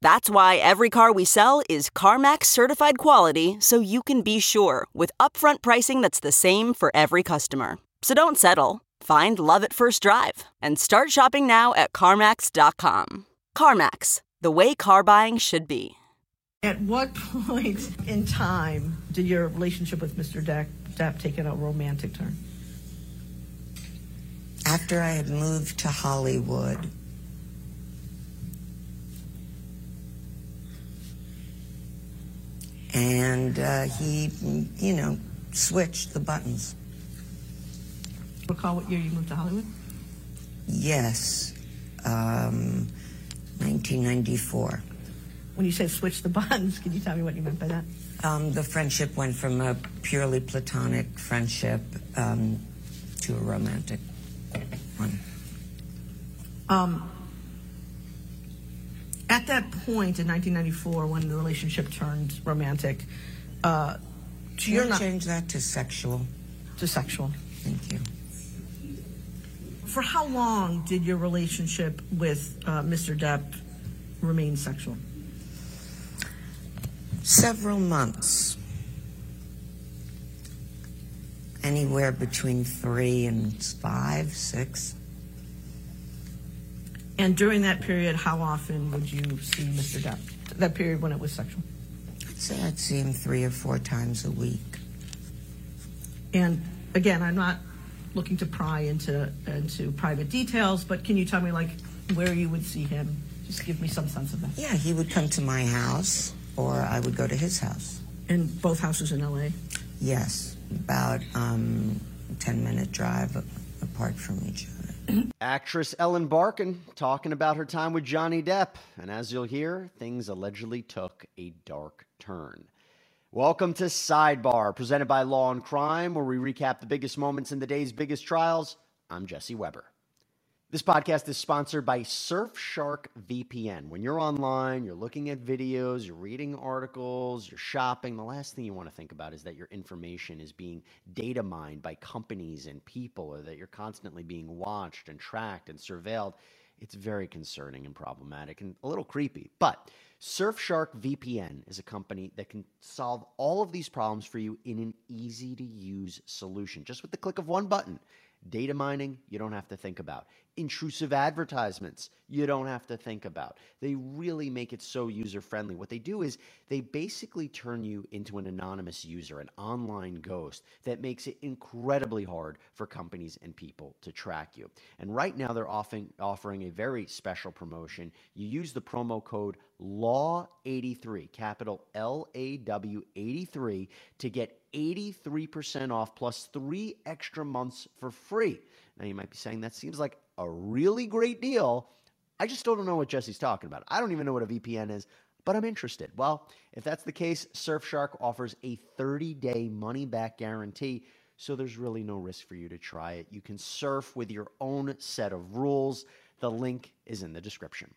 That's why every car we sell is CarMax certified quality, so you can be sure with upfront pricing that's the same for every customer. So don't settle. Find love at first drive and start shopping now at CarMax.com. CarMax, the way car buying should be. At what point in time did your relationship with Mr. Depp take a romantic turn? After I had moved to Hollywood. And he, you know, switched the buttons. Recall what year you moved to Hollywood? Yes, 1994. When you say switch the buttons, can you tell me what you meant by that? The friendship went from a purely platonic friendship to a romantic one. At that point in 1994, when the relationship turned romantic, you're not... change that to sexual. To sexual. Thank you. For how long did your relationship with Mr. Depp remain sexual? Several months. Anywhere between 3 and 5, 6. And during that period, how often would you see Mr. Depp? That period when it was sexual? I'd say I'd see him 3 or 4 times a week. And again, I'm not looking to pry into private details, but can you tell me, like, where you would see him? Just give me some sense of that. Yeah, he would come to my house, or I would go to his house. And both houses in L.A.? Yes, about a 10-minute drive apart from each other. Actress Ellen Barkin talking about her time with Johnny Depp. And as you'll hear, things allegedly took a dark turn. Welcome to Sidebar, presented by Law and Crime, where we recap the biggest moments in the day's biggest trials. I'm Jesse Weber. This podcast is sponsored by Surfshark VPN. When you're online, you're looking at videos, you're reading articles, you're shopping. The last thing you want to think about is that your information is being data mined by companies and people, or that you're constantly being watched and tracked and surveilled. It's very concerning and problematic and a little creepy. But Surfshark VPN is a company that can solve all of these problems for you in an easy-to-use solution, just with the click of one button. Data mining, you don't have to think about. Intrusive advertisements, you don't have to think about. They really make it so user-friendly. What they do is they basically turn you into an anonymous user, an online ghost, that makes it incredibly hard for companies and people to track you. And right now, they're offering a very special promotion. You use the promo code LAW83, capital LAW83, to get 83% off plus 3 extra months for free. Now, you might be saying, that seems like a really great deal. I just still don't know what Jesse's talking about. I don't even know what a VPN is, but I'm interested. Well, if that's the case, Surfshark offers a 30-day money-back guarantee, so there's really no risk for you to try it. You can surf with your own set of rules. The link is in the description.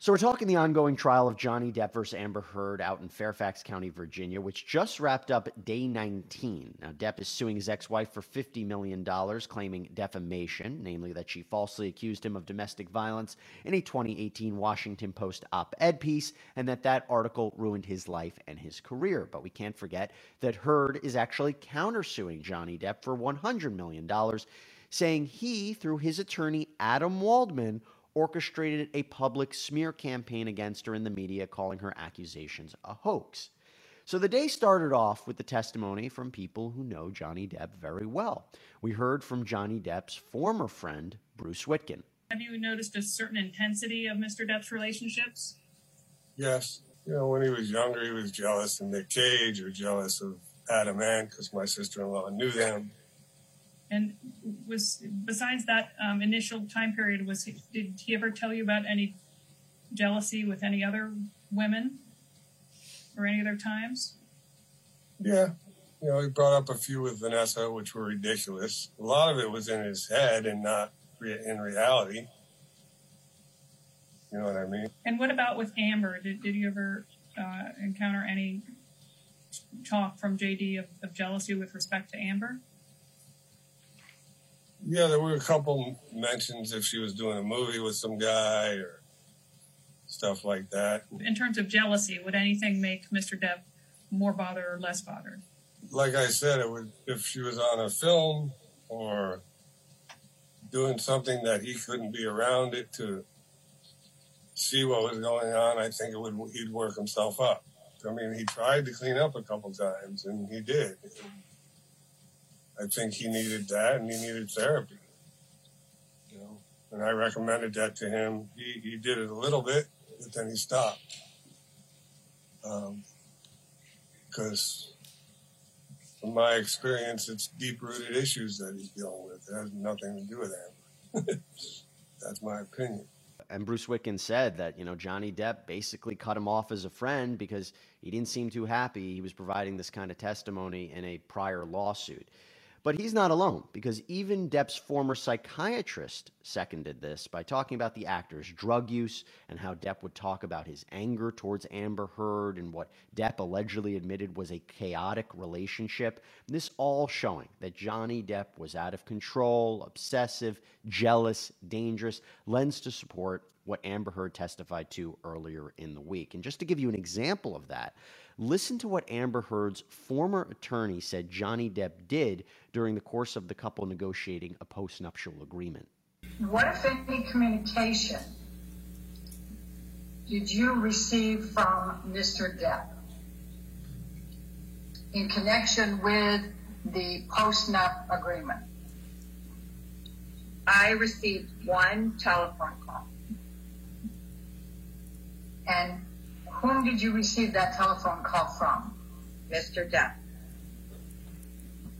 So we're talking the ongoing trial of Johnny Depp versus Amber Heard out in Fairfax County, Virginia, which just wrapped up day 19. Now, Depp is suing his ex-wife for $50 million, claiming defamation, namely that she falsely accused him of domestic violence in a 2018 Washington Post op-ed piece, and that article ruined his life and his career. But we can't forget that Heard is actually countersuing Johnny Depp for $100 million, saying he, through his attorney Adam Waldman, orchestrated a public smear campaign against her in the media, calling her accusations a hoax. So the day started off with the testimony from people who know Johnny Depp very well. We heard from Johnny Depp's former friend, Bruce Witkin. Have you noticed a certain intensity of Mr. Depp's relationships? Yes. You know, when he was younger, he was jealous of Nick Cage or jealous of Adam Ant because my sister-in-law knew them. And was besides that initial time period, did he ever tell you about any jealousy with any other women or any other times? Yeah. You know, he brought up a few with Vanessa, which were ridiculous. A lot of it was in his head and not in reality. You know what I mean? And what about with Amber? Did you ever encounter any talk from JD of jealousy with respect to Amber? Yeah, there were a couple mentions if she was doing a movie with some guy or stuff like that. In terms of jealousy, would anything make Mr. Depp more bothered or less bothered? Like I said, it would if she was on a film or doing something that he couldn't be around it to see what was going on, I think he'd work himself up. I mean, he tried to clean up a couple times, and he did. I think he needed that, and he needed therapy, you know, and I recommended that to him. He did it a little bit, but then he stopped, because from my experience, it's deep-rooted issues that he's dealing with. It has nothing to do with Amber. That's my opinion. And Bruce Witkin said that, you know, Johnny Depp basically cut him off as a friend because he didn't seem too happy he was providing this kind of testimony in a prior lawsuit. But he's not alone, because even Depp's former psychiatrist seconded this by talking about the actor's drug use and how Depp would talk about his anger towards Amber Heard and what Depp allegedly admitted was a chaotic relationship. This all showing that Johnny Depp was out of control, obsessive, jealous, dangerous, lends to support what Amber Heard testified to earlier in the week. And just to give you an example of that, listen to what Amber Heard's former attorney said Johnny Depp did during the course of the couple negotiating a postnuptial agreement. What, if any, communication did you receive from Mr. Depp in connection with the postnup agreement? I received one telephone call. And whom did you receive that telephone call from? Mr. Depp.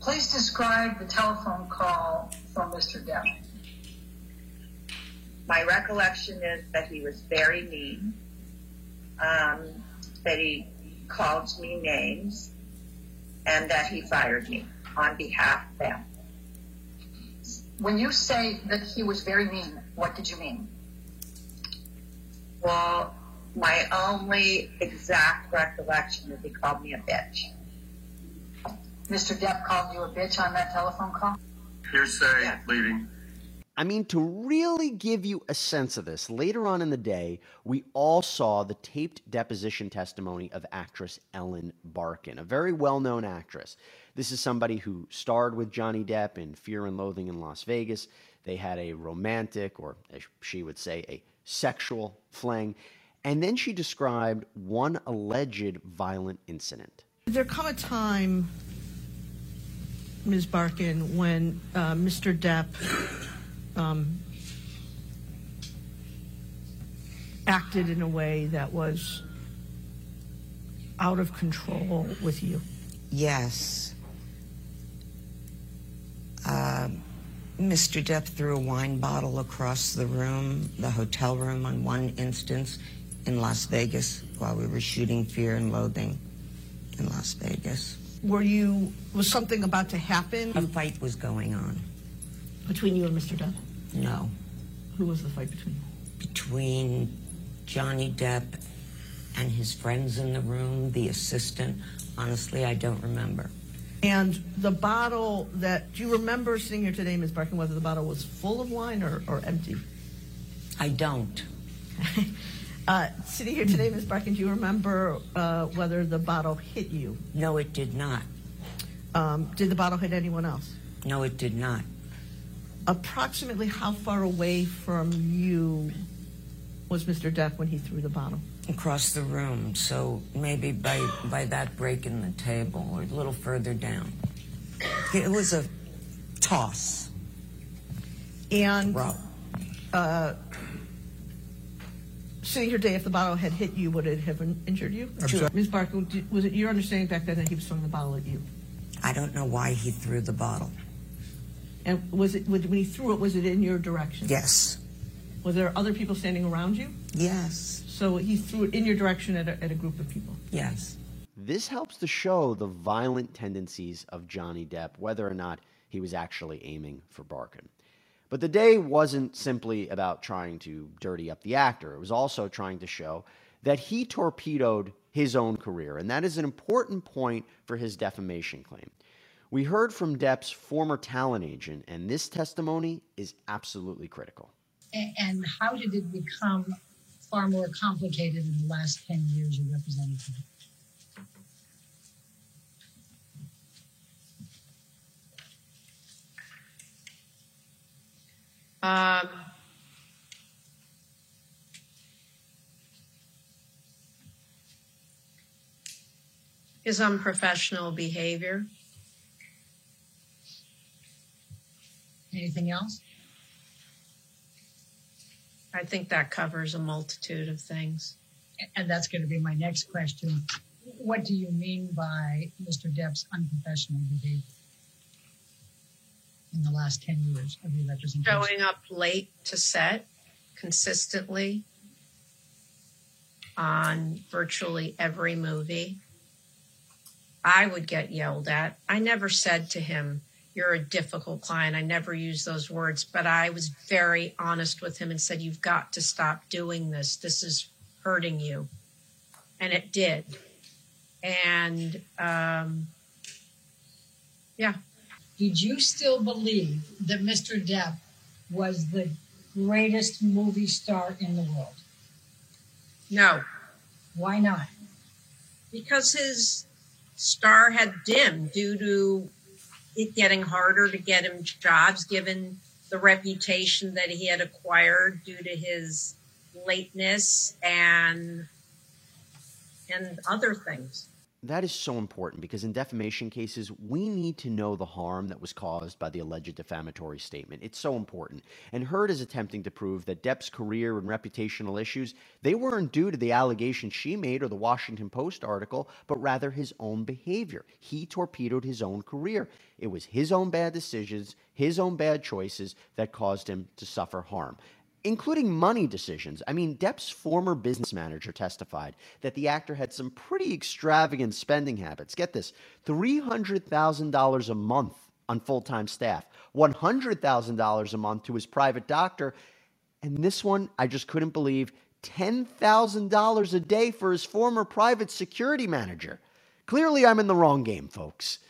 Please describe the telephone call from Mr. Depp. My recollection is that he was very mean, that he called me names, and that he fired me on behalf of them. When you say that he was very mean, what did you mean? Well, my only exact recollection is he called me a bitch. Mr. Depp called you a bitch on that telephone call? Hearsay, yeah. Leaving. I mean, to really give you a sense of this, later on in the day, we all saw the taped deposition testimony of actress Ellen Barkin, a very well-known actress. This is somebody who starred with Johnny Depp in Fear and Loathing in Las Vegas. They had a romantic, or as she would say, a sexual fling. And then she described one alleged violent incident. There come a time, Ms. Barkin, when Mr. Depp acted in a way that was out of control with you. Yes. Mr. Depp threw a wine bottle across the room, the hotel room on one instance, in Las Vegas while we were shooting Fear and Loathing in Las Vegas. Was something about to happen? A fight was going on. Between you and Mr. Depp? No. Who was the fight between you? Between Johnny Depp and his friends in the room, the assistant. Honestly, I don't remember. And the bottle that, do you remember seeing her today, Ms. Barkin, whether the bottle was full of wine or empty? I don't. Sitting here today, Ms. Barkin, do you remember whether the bottle hit you? No, it did not. Did the bottle hit anyone else? No, it did not. Approximately how far away from you was Mr. Depp when he threw the bottle? Across the room, so maybe by that break in the table or a little further down. It was a toss. And sitting here today, if the bottle had hit you, would it have injured you? Sure. Ms. Barkin, was it your understanding back then that he was throwing the bottle at you? I don't know why he threw the bottle. And was it, when he threw it, was it in your direction? Yes. Was there other people standing around you? Yes. So he threw it in your direction at a group of people? Yes. This helps to show the violent tendencies of Johnny Depp, whether or not he was actually aiming for Barkin. But the day wasn't simply about trying to dirty up the actor. It was also trying to show that he torpedoed his own career, and that is an important point for his defamation claim. We heard from Depp's former talent agent, and this testimony is absolutely critical. And how did it become far more complicated in the last 10 years you represented him? His unprofessional behavior. Anything else? I think that covers a multitude of things. And that's going to be my next question. What do you mean by Mr. Depp's unprofessional behavior in the last 10 years of your representation? Showing up late to set consistently on virtually every movie. I would get yelled at. I never said to him, "You're a difficult client." I never used those words, but I was very honest with him and said, "You've got to stop doing this. This is hurting you." And it did. And, yeah. Did you still believe that Mr. Depp was the greatest movie star in the world? No. Why not? Because his star had dimmed due to it getting harder to get him jobs, given the reputation that he had acquired due to his lateness and other things. That is so important, because in defamation cases, we need to know the harm that was caused by the alleged defamatory statement. It's so important. And Heard is attempting to prove that Depp's career and reputational issues, they weren't due to the allegations she made or the Washington Post article, but rather his own behavior. He torpedoed his own career. It was his own bad decisions, his own bad choices that caused him to suffer harm, including money decisions. I mean, Depp's former business manager testified that the actor had some pretty extravagant spending habits. Get this, $300,000 a month on full-time staff, $100,000 a month to his private doctor, and this one, I just couldn't believe, $10,000 a day for his former private security manager. Clearly, I'm in the wrong game, folks.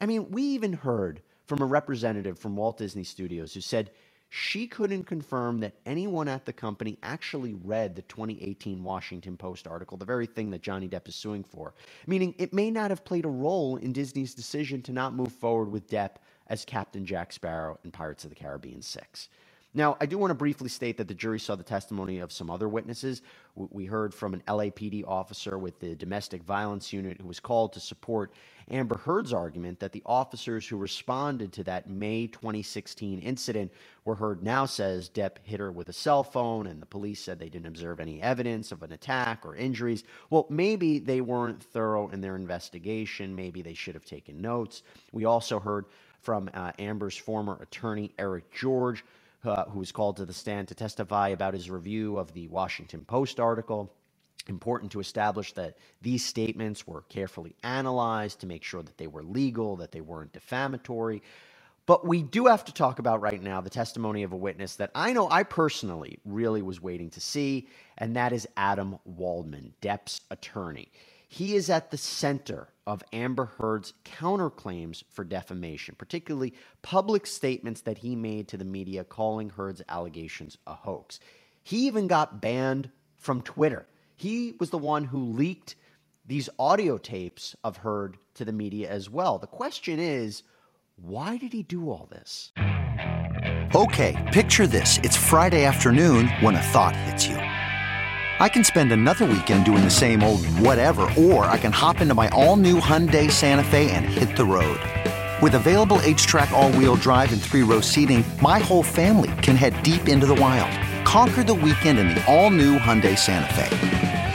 I mean, we even heard from a representative from Walt Disney Studios who said she couldn't confirm that anyone at the company actually read the 2018 Washington Post article, the very thing that Johnny Depp is suing for, meaning it may not have played a role in Disney's decision to not move forward with Depp as Captain Jack Sparrow in Pirates of the Caribbean 6. Now, I do want to briefly state that the jury saw the testimony of some other witnesses. We heard from an LAPD officer with the domestic violence unit who was called to support Amber Heard's argument that the officers who responded to that May 2016 incident, where Heard now says Depp hit her with a cell phone and the police said they didn't observe any evidence of an attack or injuries. Well, maybe they weren't thorough in their investigation. Maybe they should have taken notes. We also heard from Amber's former attorney, Eric George, who was called to the stand to testify about his review of the Washington Post article. Important to establish that these statements were carefully analyzed to make sure that they were legal, that they weren't defamatory. But we do have to talk about right now the testimony of a witness that I know I personally really was waiting to see, and that is Adam Waldman, Depp's attorney. He is at the center of Amber Heard's counterclaims for defamation, particularly public statements that he made to the media calling Heard's allegations a hoax. He even got banned from Twitter. He was the one who leaked these audio tapes of Heard to the media as well. The question is, why did he do all this? Okay, picture this. It's Friday afternoon when a thought hits you. I can spend another weekend doing the same old whatever, or I can hop into my all-new Hyundai Santa Fe and hit the road. With available H-Track all-wheel drive and three-row seating, my whole family can head deep into the wild. Conquer the weekend in the all-new Hyundai Santa Fe.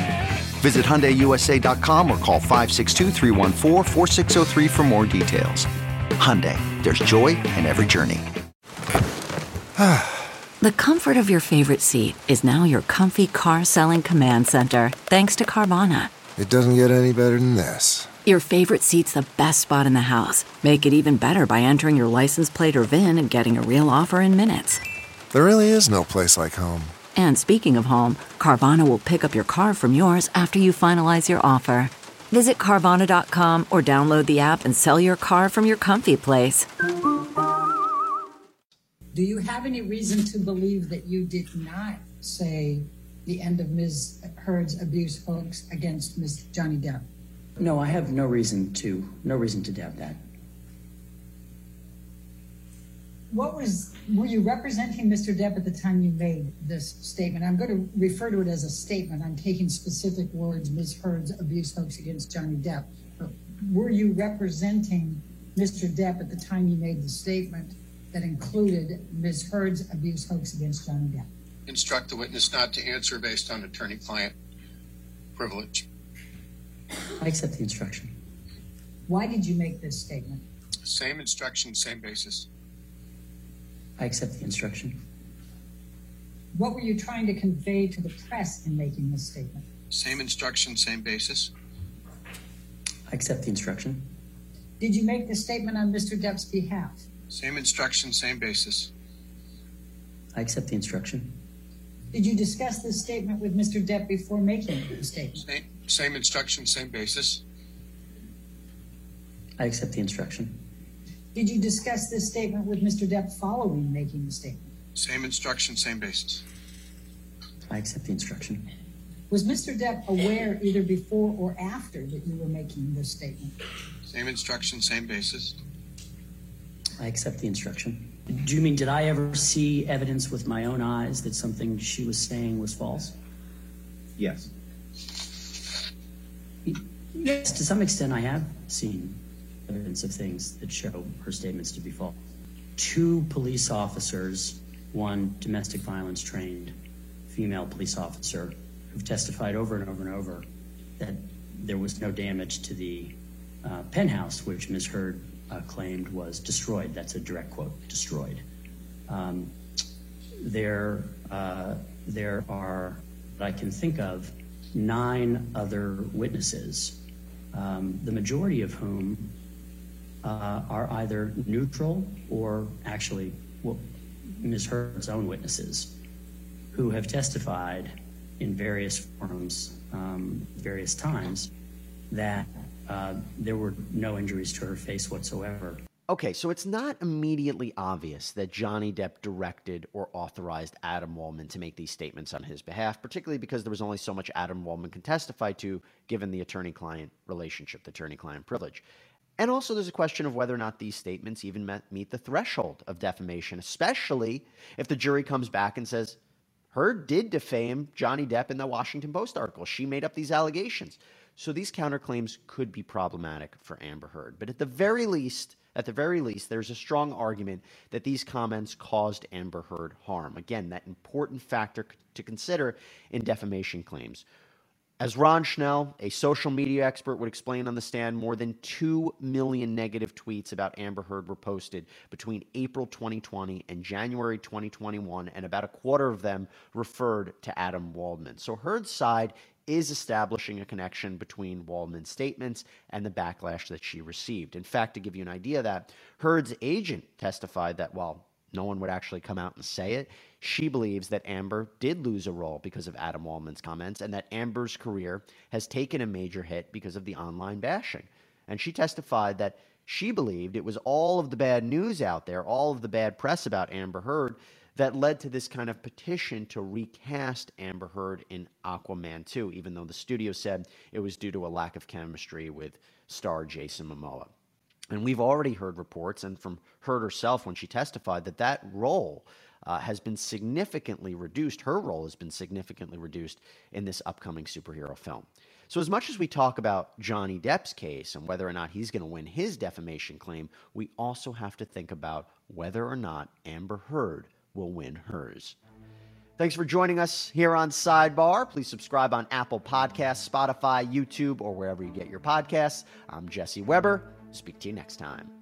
Visit HyundaiUSA.com or call 562-314-4603 for more details. Hyundai, there's joy in every journey. The comfort of your favorite seat is now your comfy car selling command center, thanks to Carvana. It doesn't get any better than this. Your favorite seat's the best spot in the house. Make it even better by entering your license plate or VIN and getting a real offer in minutes. There really is no place like home. And speaking of home, Carvana will pick up your car from yours after you finalize your offer. Visit Carvana.com or download the app and sell your car from your comfy place. Do you have any reason to believe that you did not say the end of Ms. Heard's abuse hoax against Ms. Johnny Depp? No, I have no reason to doubt that. Were you representing Mr. Depp at the time you made this statement? I'm going to refer to it as a statement. I'm taking specific words, Ms. Heard's abuse hoax against Johnny Depp. But were you representing Mr. Depp at the time you made the statement that included Ms. Heard's abuse hoax against Johnny Depp? Instruct the witness not to answer based on attorney-client privilege. I accept the instruction. Why did you make this statement? Same instruction, same basis. I accept the instruction. What were you trying to convey to the press in making this statement? Same instruction, same basis. I accept the instruction. Did you make this statement on Mr. Depp's behalf? Same instruction, same basis. I accept the instruction. Did you discuss this statement with Mr. Depp before making the statement? Same instruction, same basis. I accept the instruction. Did you discuss this statement with Mr. Depp following making the statement? Same instruction, same basis. I accept the instruction. Was Mr. Depp aware either before or after that you were making this statement? Same instruction, same basis. I accept the instruction. Do you mean, did I ever see evidence with my own eyes that something she was saying was false? Yes. Yes, to some extent I have seen evidence of things that show her statements to be false. 2 police officers, one domestic violence trained female police officer, who've testified over and over and over that there was no damage to the penthouse, which Ms. Heard claimed was destroyed. That's a direct quote, destroyed. There are, that I can think of, 9 other witnesses, the majority of whom are either neutral or actually Ms. Heard's own witnesses who have testified in various forums, various times, that there were no injuries to her face whatsoever. Okay, so it's not immediately obvious that Johnny Depp directed or authorized Adam Waldman to make these statements on his behalf, particularly because there was only so much Adam Waldman could testify to, given the attorney-client relationship, the attorney-client privilege. And also there's a question of whether or not these statements even meet the threshold of defamation, especially if the jury comes back and says, Heard did defame Johnny Depp in the Washington Post article. She made up these allegations. So these counterclaims could be problematic for Amber Heard. But at the very least, At the very least, there's a strong argument that these comments caused Amber Heard harm. Again, that important factor to consider in defamation claims. As Ron Schnell, a social media expert, would explain on the stand, more than 2 million negative tweets about Amber Heard were posted between April 2020 and January 2021, and about a quarter of them referred to Adam Waldman. So Heard's side is establishing a connection between Waldman's statements and the backlash that she received. In fact, to give you an idea of that, Heard's agent testified that while no one would actually come out and say it, she believes that Amber did lose a role because of Adam Waldman's comments, and that Amber's career has taken a major hit because of the online bashing. And she testified that she believed it was all of the bad news out there, all of the bad press about Amber Heard, that led to this kind of petition to recast Amber Heard in Aquaman 2, even though the studio said it was due to a lack of chemistry with star Jason Momoa. And we've already heard reports, and from Heard herself when she testified, that that role has been significantly reduced. Her role has been significantly reduced in this upcoming superhero film. So as much as we talk about Johnny Depp's case and whether or not he's going to win his defamation claim, we also have to think about whether or not Amber Heard will win hers. Thanks for joining us here on Sidebar. Please subscribe on Apple Podcasts, Spotify, YouTube, or wherever you get your podcasts. I'm Jesse Weber. Speak to you next time.